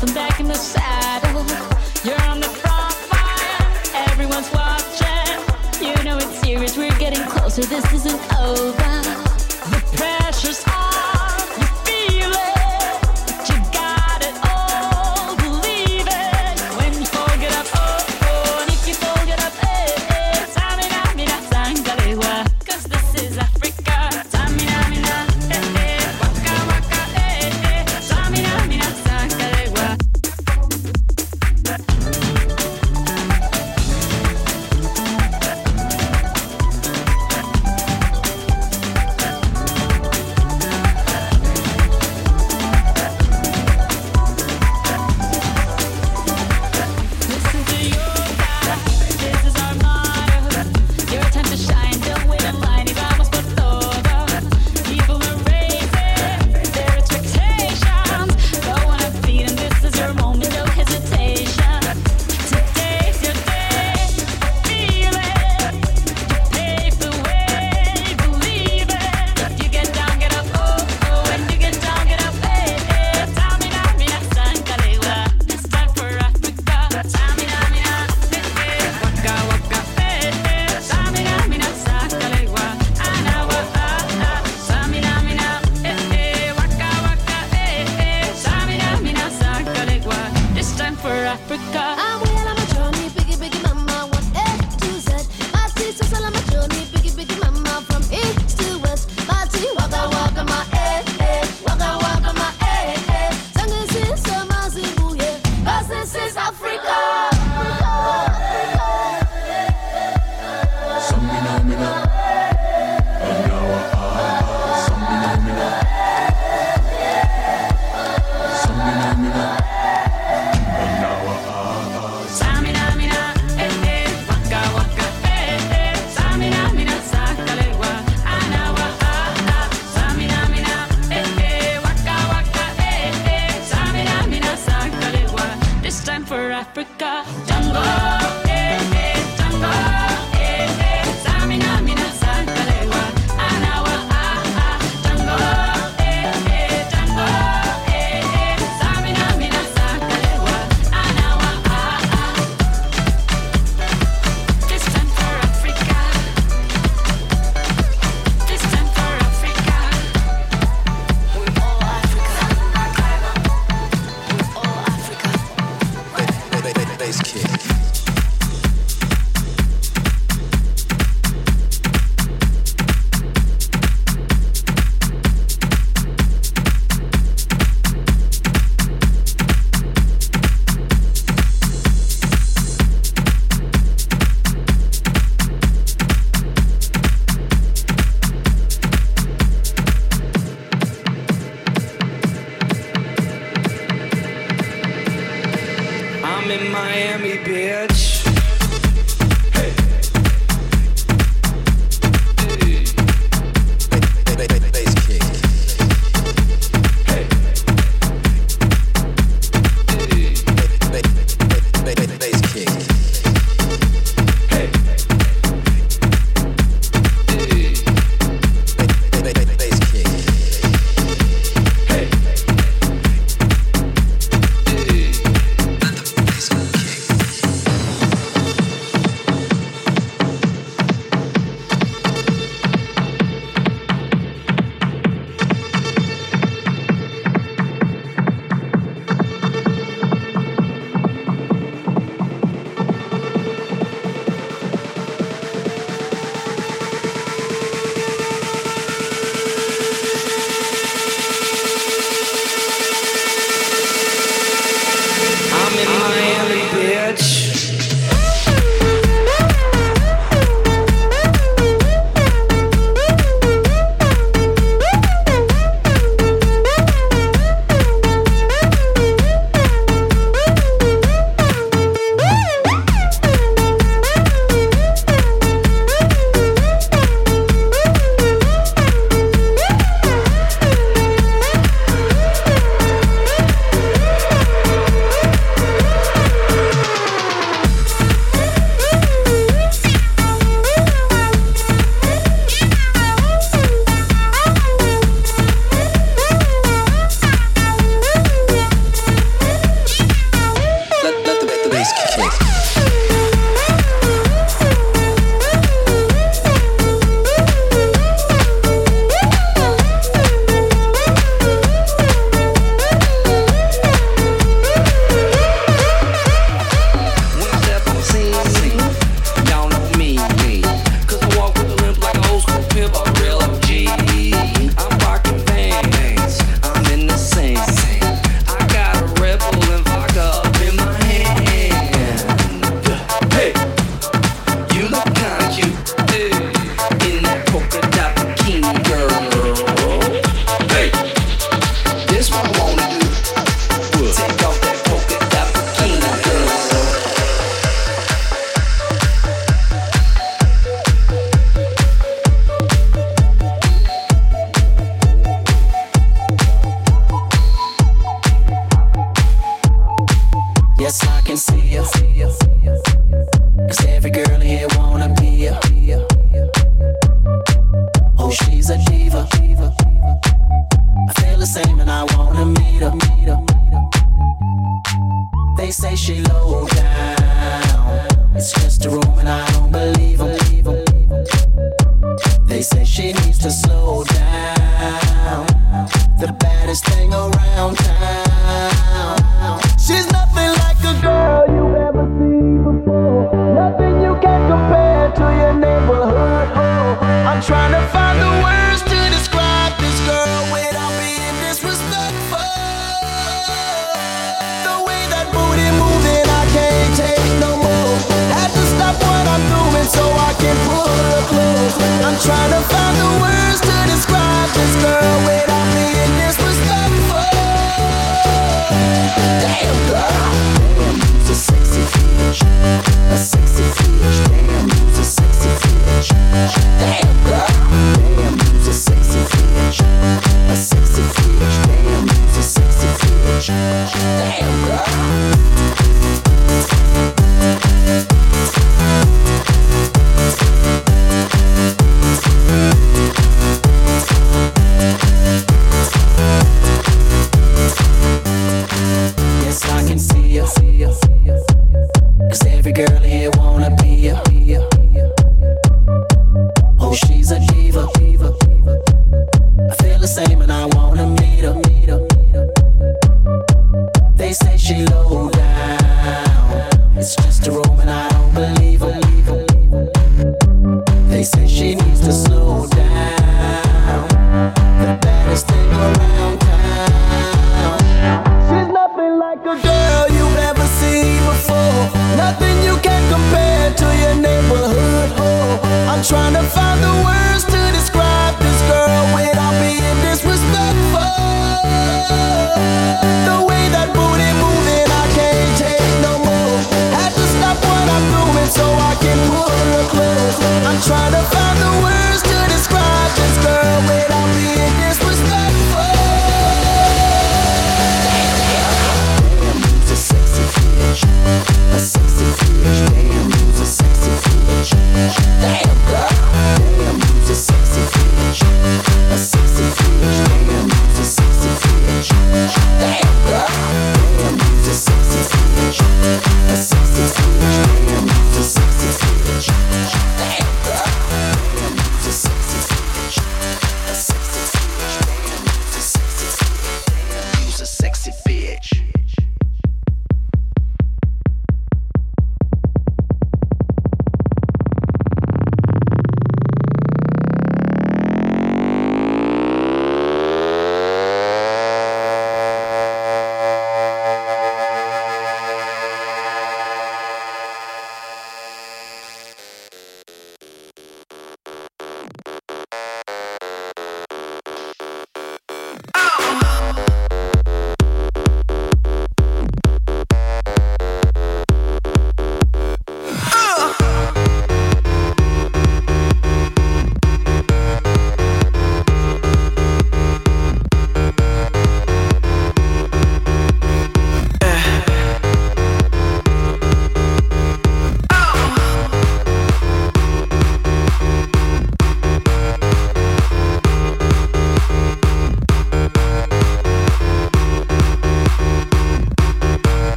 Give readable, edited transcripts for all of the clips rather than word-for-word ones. I'm back in the saddle. You're on the front line. Everyone's watching. You know it's serious. We're getting closer. This isn't over. The pressure's on. You feel it. But you got it all. Believe it. When you fold it up, oh, oh. And if you fold it up, eh, eh. Samina, mina, sangalewa. 'Cause this is Africa. Samina, mina, eh, eh. Waka, waka, eh, eh. Samina, mina, sangalewa. Listen to yoga, this is our motto. Your time to shine, don't wait in line. Y vamos por todo. People are raising their expectations. Go on a beat and this is your moment, no hesitation. Today's your day, feel it. Pave the way, believe it. If you get down, get up, oh, oh. When you get down, get up, eh, eh. Tamina, mina, sankalewa. It's time for Africa. Tamina, mina, eh, eh. Waka, waka, eh, eh. Tamina, mina, sankalewa. Anawa, ah, ah. Tamina, mina, eh, eh. Waka, waka, eh, eh. Tamina, mina, sankalewa. It's time for Africa. I'm well on my journey, biggie, biggie, mama, one A to Z. My tea, so sell on my journey, biggie, biggie, mama, from east to west. My tea, waka, waka, my eh, eh. Waka, waka, my eh, eh. Tango, zin, so, my zibu, yeah. 'Cause this is Africa. Samina, mina. Anawa, ah, ah. Samina, mina. Samina, mina. Anawa, ah, ah. Samina, mina, eh, eh. Waka, waka, eh, eh. Samina, mina, sakalewa. Anawa, ah, ah. Samina, mina, eh, eh. Waka, waka, eh, eh. Samina, mina, sakalewa. It's time for Africa. Tango, eh, eh. Tango, eh, eh. Samina, mina, sakalewa. Anawa, ah, ah. Tango, eh, eh. Tango, eh, eh. Samina, mina, sakalewa. Anawa, ah, ah. This time for Africa. This time for Africa. We're all Africa. We're all Africa. Bass kick. I'm in Miami, bitch. Bass kick. Bass kick. Bass kick.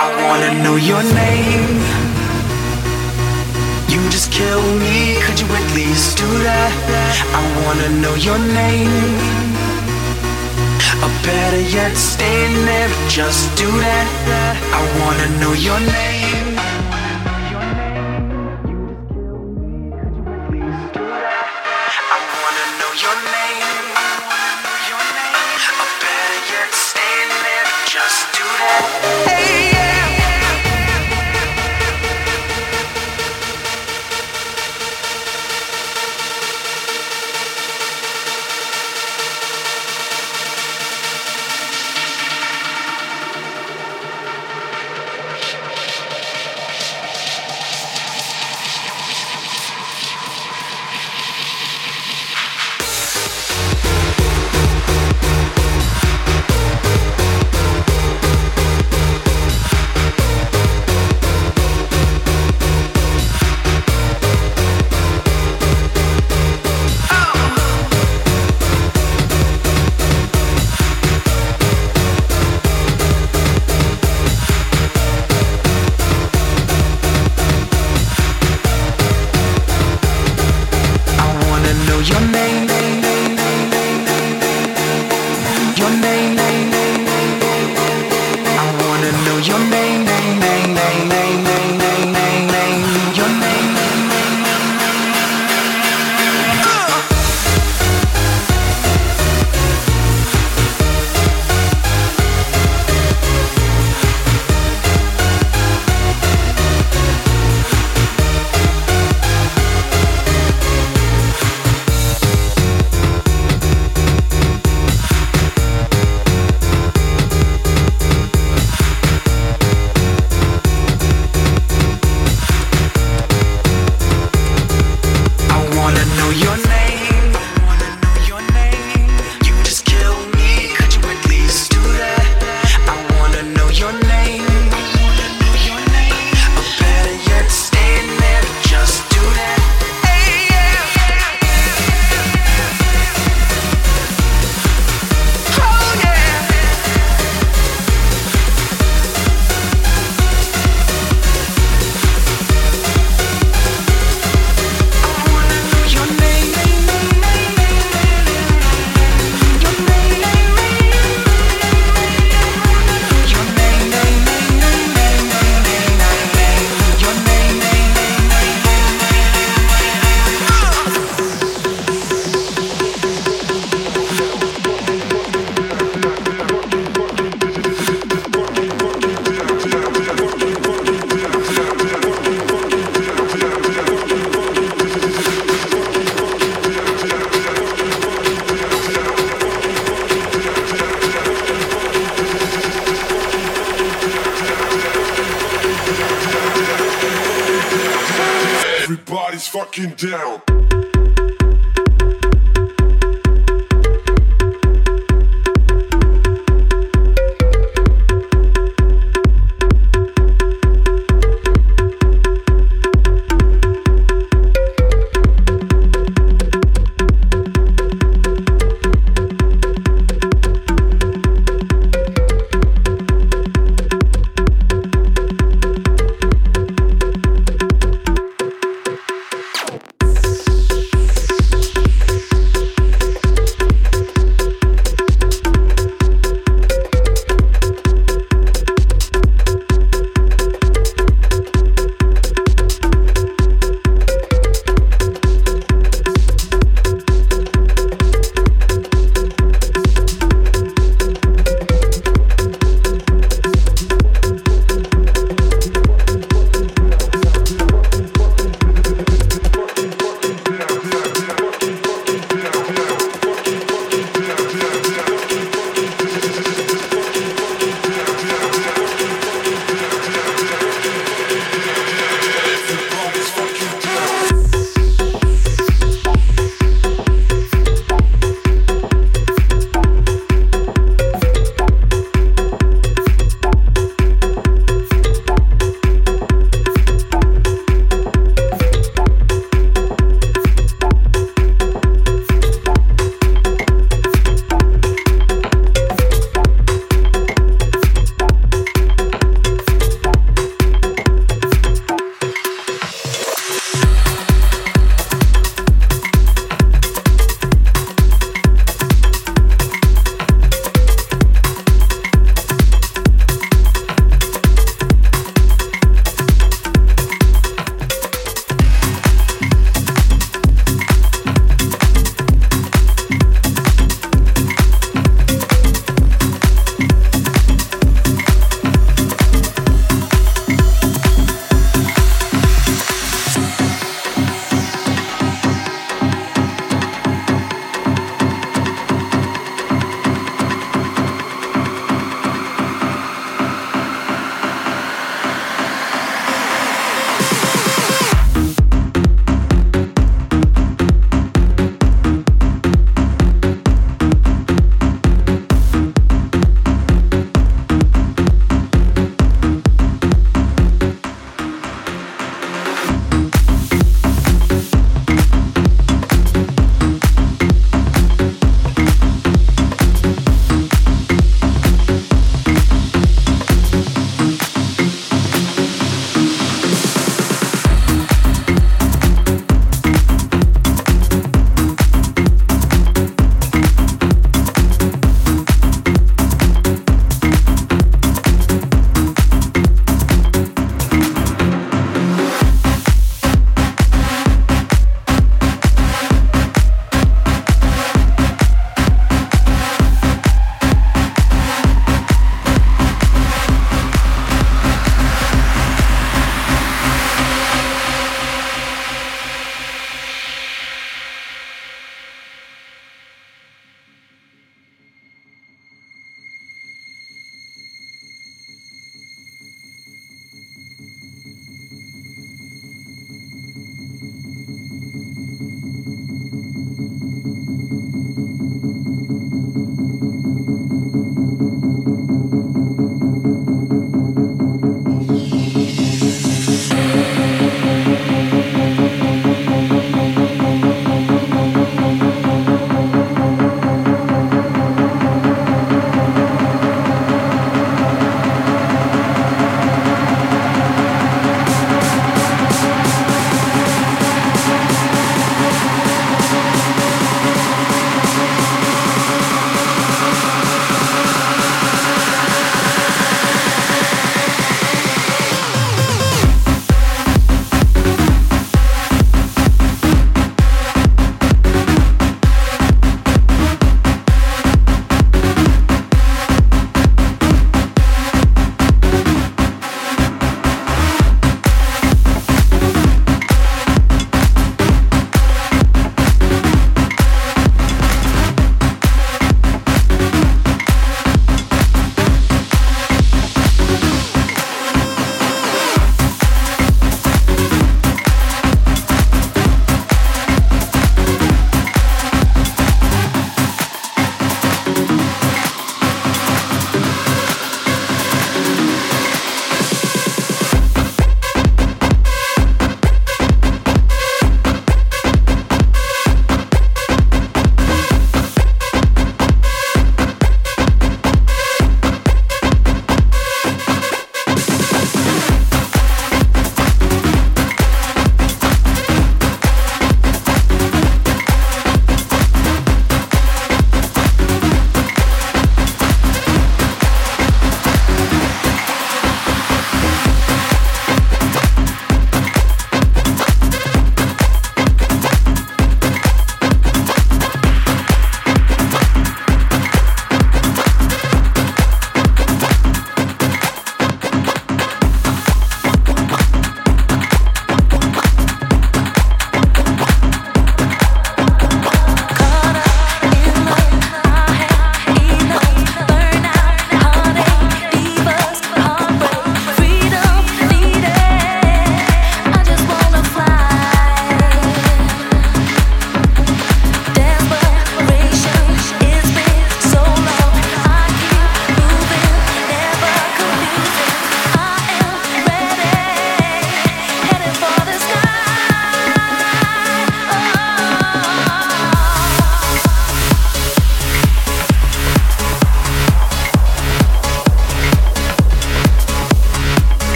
I wanna know your name. You just kill me, could you at least do that? I wanna know your name. Or better yet, stay in there, just do that. I wanna know your name.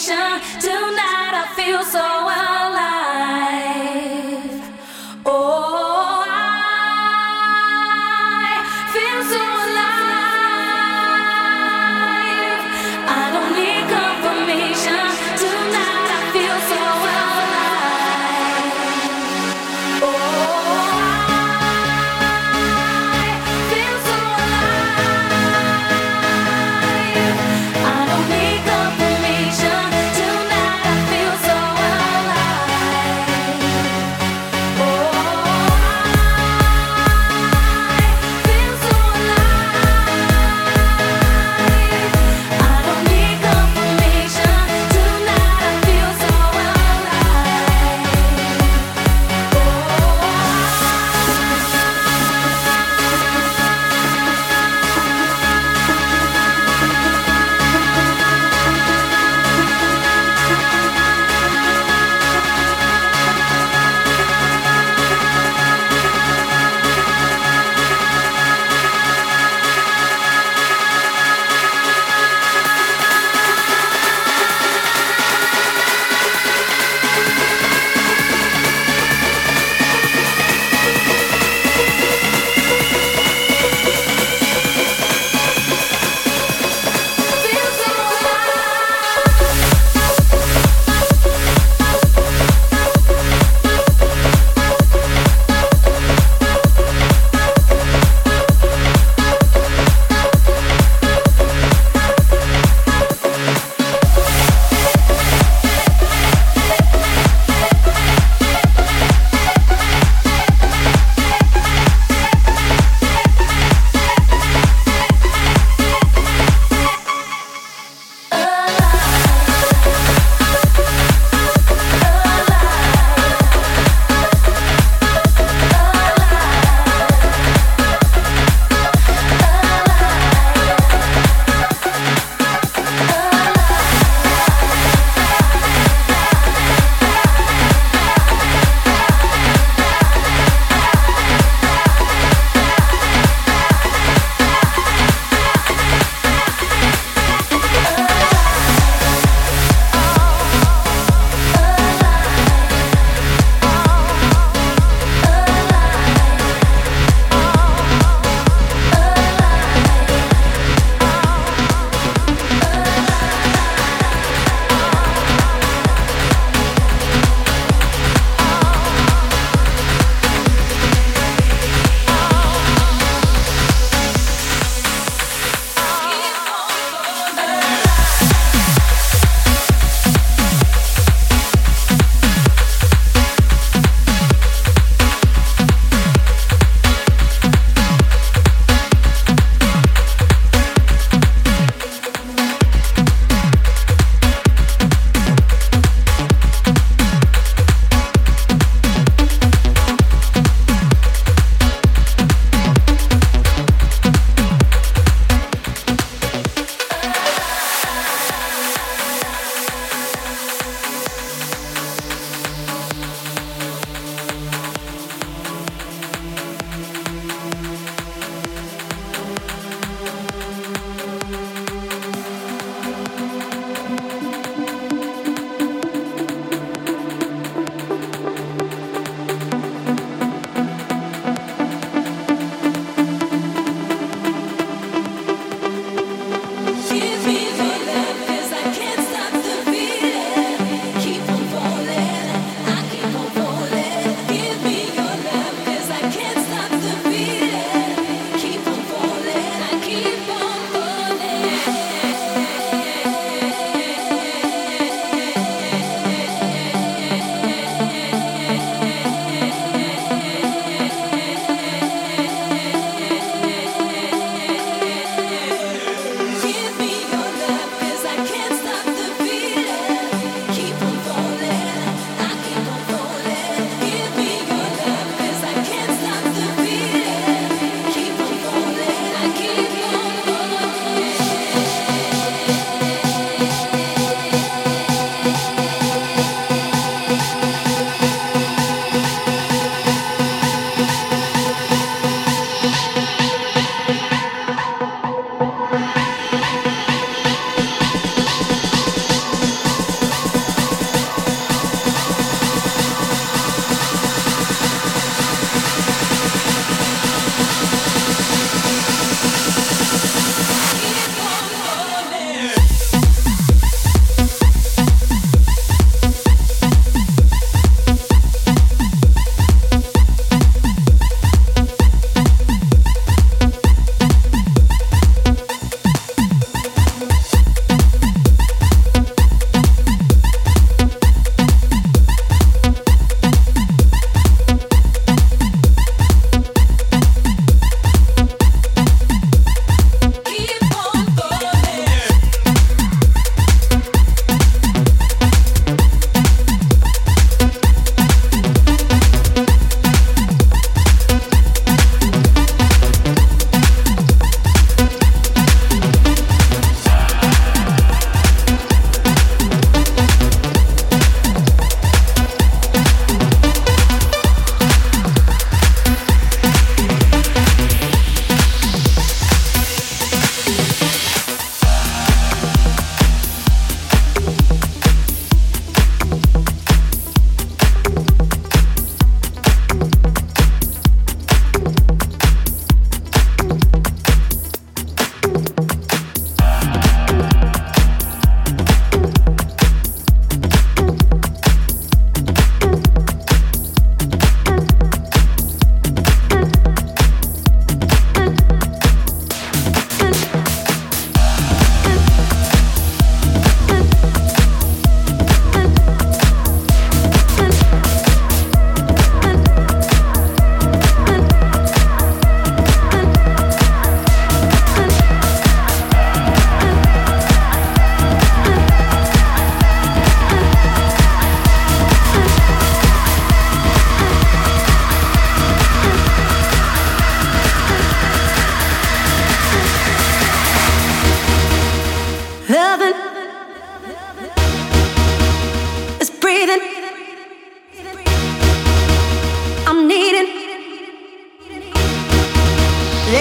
sensation. Tonight I feel so alive. Oh, I feel so alive. I don't need confirmation. Tonight I feel so alive. Oh, I don't need confirmation. Tonight I feel so alive.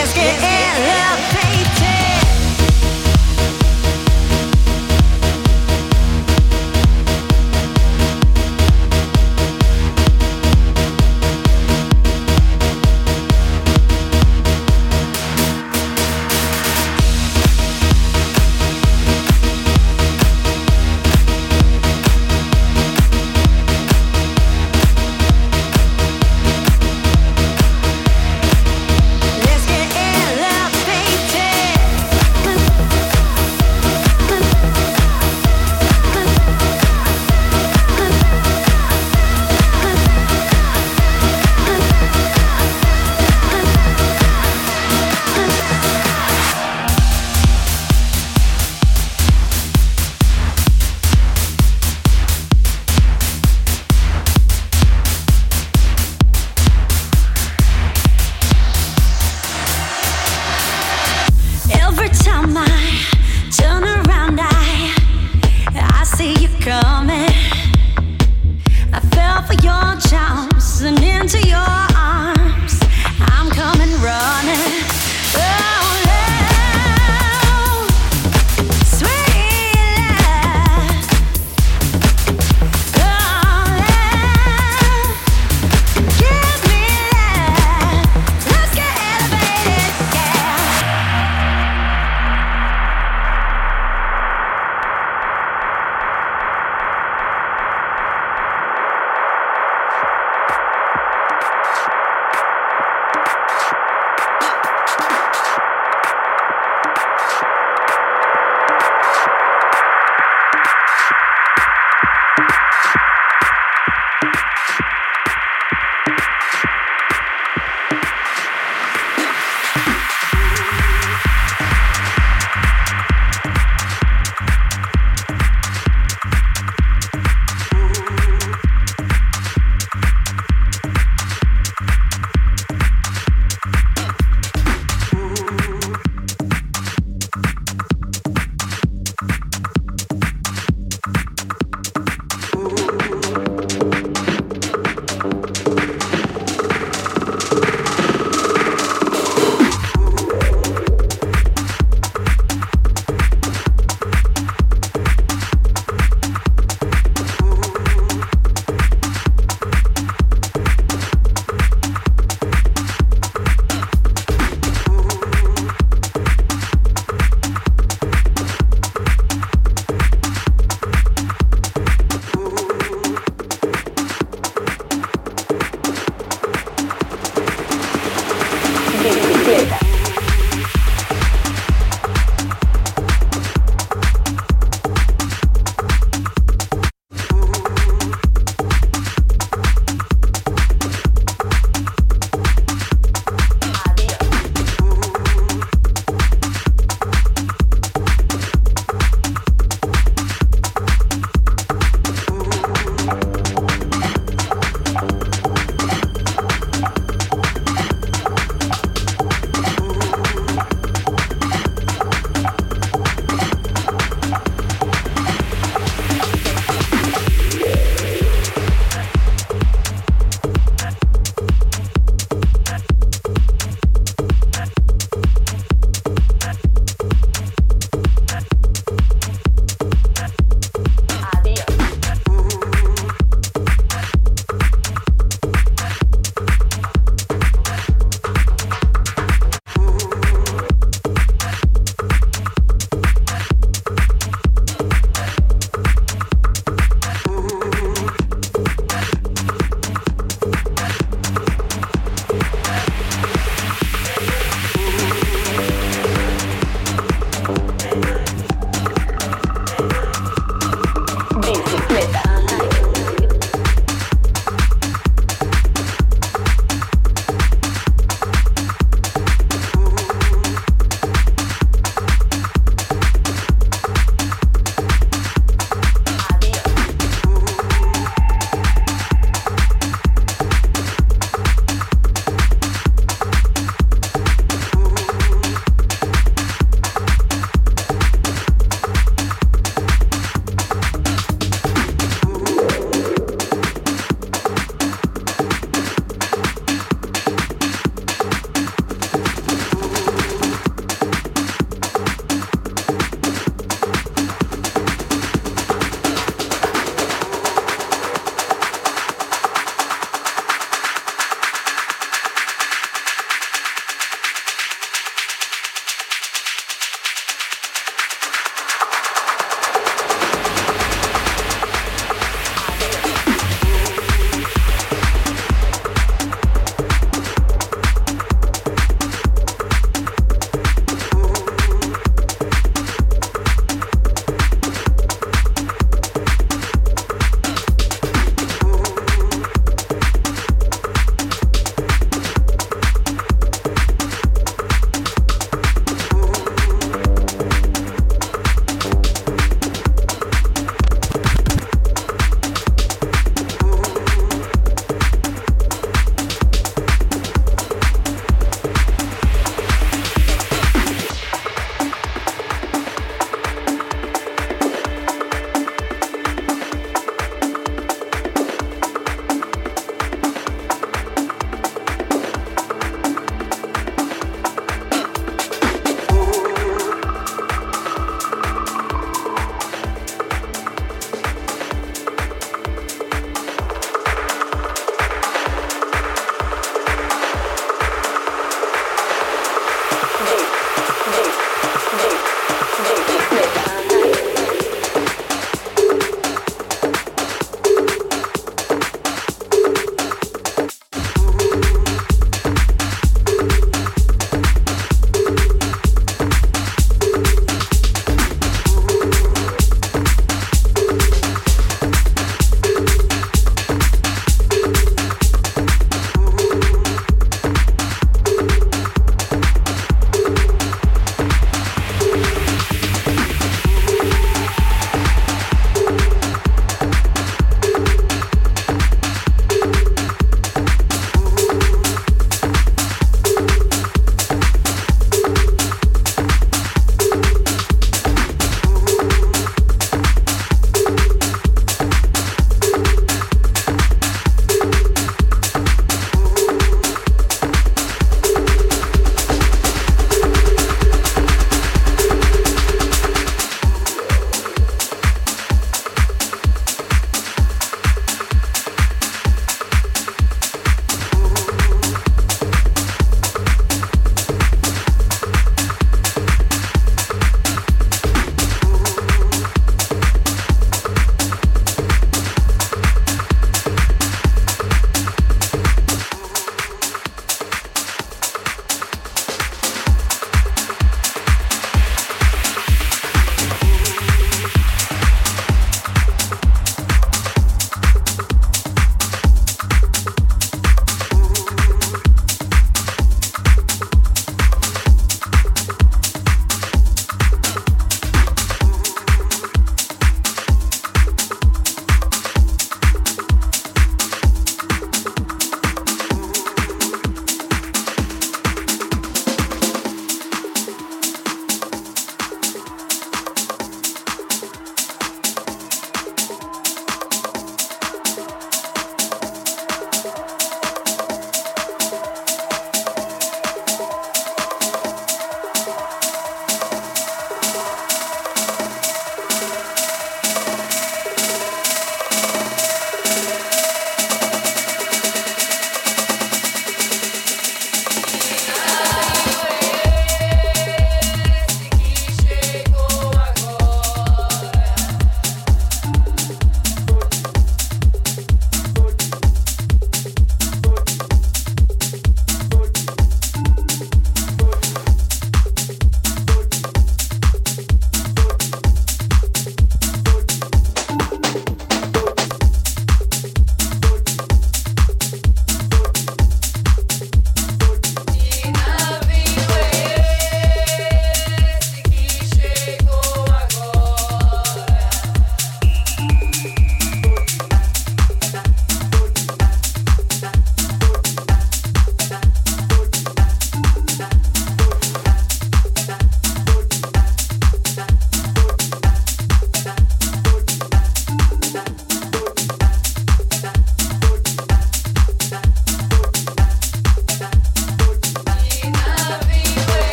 Let's get in the